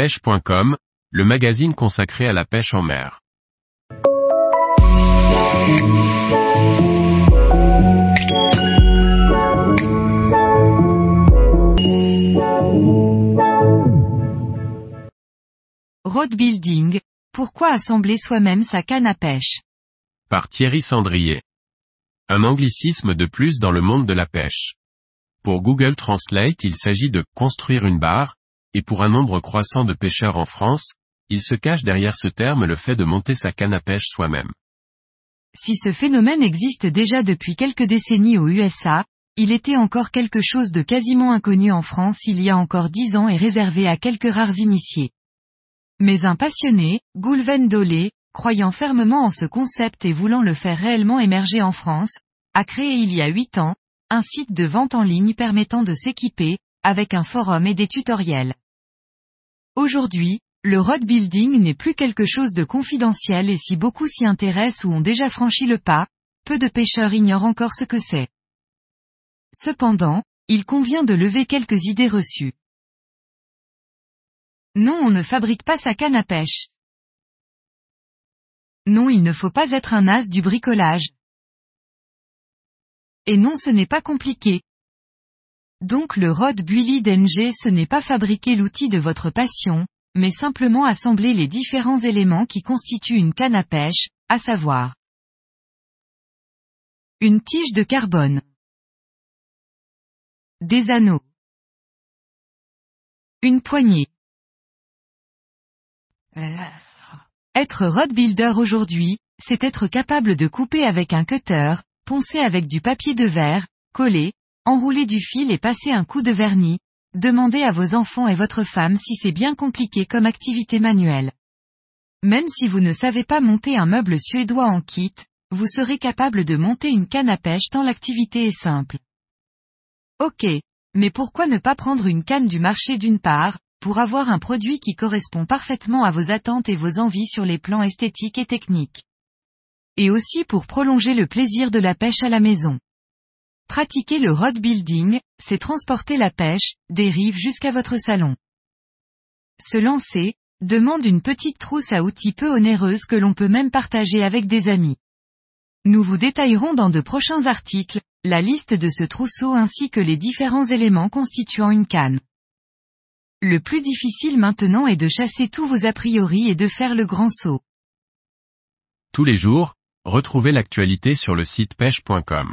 Pêche.com, le magazine consacré à la pêche en mer. Rodbuilding, pourquoi assembler soi-même sa canne à pêche? Par Thierry Cendrier. Un anglicisme de plus dans le monde de la pêche. Pour Google Translate, il s'agit de « construire une barre », et pour un nombre croissant de pêcheurs en France, il se cache derrière ce terme le fait de monter sa canne à pêche soi-même. Si ce phénomène existe déjà depuis quelques décennies aux USA, il était encore quelque chose de quasiment inconnu en France il y a encore 10 ans et réservé à quelques rares initiés. Mais un passionné, Goulven Dolé, croyant fermement en ce concept et voulant le faire réellement émerger en France, a créé il y a 8 ans, un site de vente en ligne permettant de s'équiper, avec un forum et des tutoriels. Aujourd'hui, le rodbuilding n'est plus quelque chose de confidentiel et si beaucoup s'y intéressent ou ont déjà franchi le pas, peu de pêcheurs ignorent encore ce que c'est. Cependant, il convient de lever quelques idées reçues. Non, on ne fabrique pas sa canne à pêche. Non, il ne faut pas être un as du bricolage. Et non, ce n'est pas compliqué. Donc le rodbuilding, ce n'est pas fabriquer l'outil de votre passion, mais simplement assembler les différents éléments qui constituent une canne à pêche, à savoir une tige de carbone, des anneaux, une poignée. Être rodbuilder aujourd'hui, c'est être capable de couper avec un cutter, poncer avec du papier de verre, coller, enrouler du fil et passer un coup de vernis. Demandez à vos enfants et votre femme si c'est bien compliqué comme activité manuelle. Même si vous ne savez pas monter un meuble suédois en kit, vous serez capable de monter une canne à pêche tant l'activité est simple. Ok, mais pourquoi ne pas prendre une canne du marché d'une part, pour avoir un produit qui correspond parfaitement à vos attentes et vos envies sur les plans esthétiques et techniques ? Et aussi pour prolonger le plaisir de la pêche à la maison. Pratiquer le rodbuilding, c'est transporter la pêche, des rives jusqu'à votre salon. Se lancer, demande une petite trousse à outils peu onéreuse que l'on peut même partager avec des amis. Nous vous détaillerons dans de prochains articles, la liste de ce trousseau ainsi que les différents éléments constituant une canne. Le plus difficile maintenant est de chasser tous vos a priori et de faire le grand saut. Tous les jours, retrouvez l'actualité sur le site pêche.com.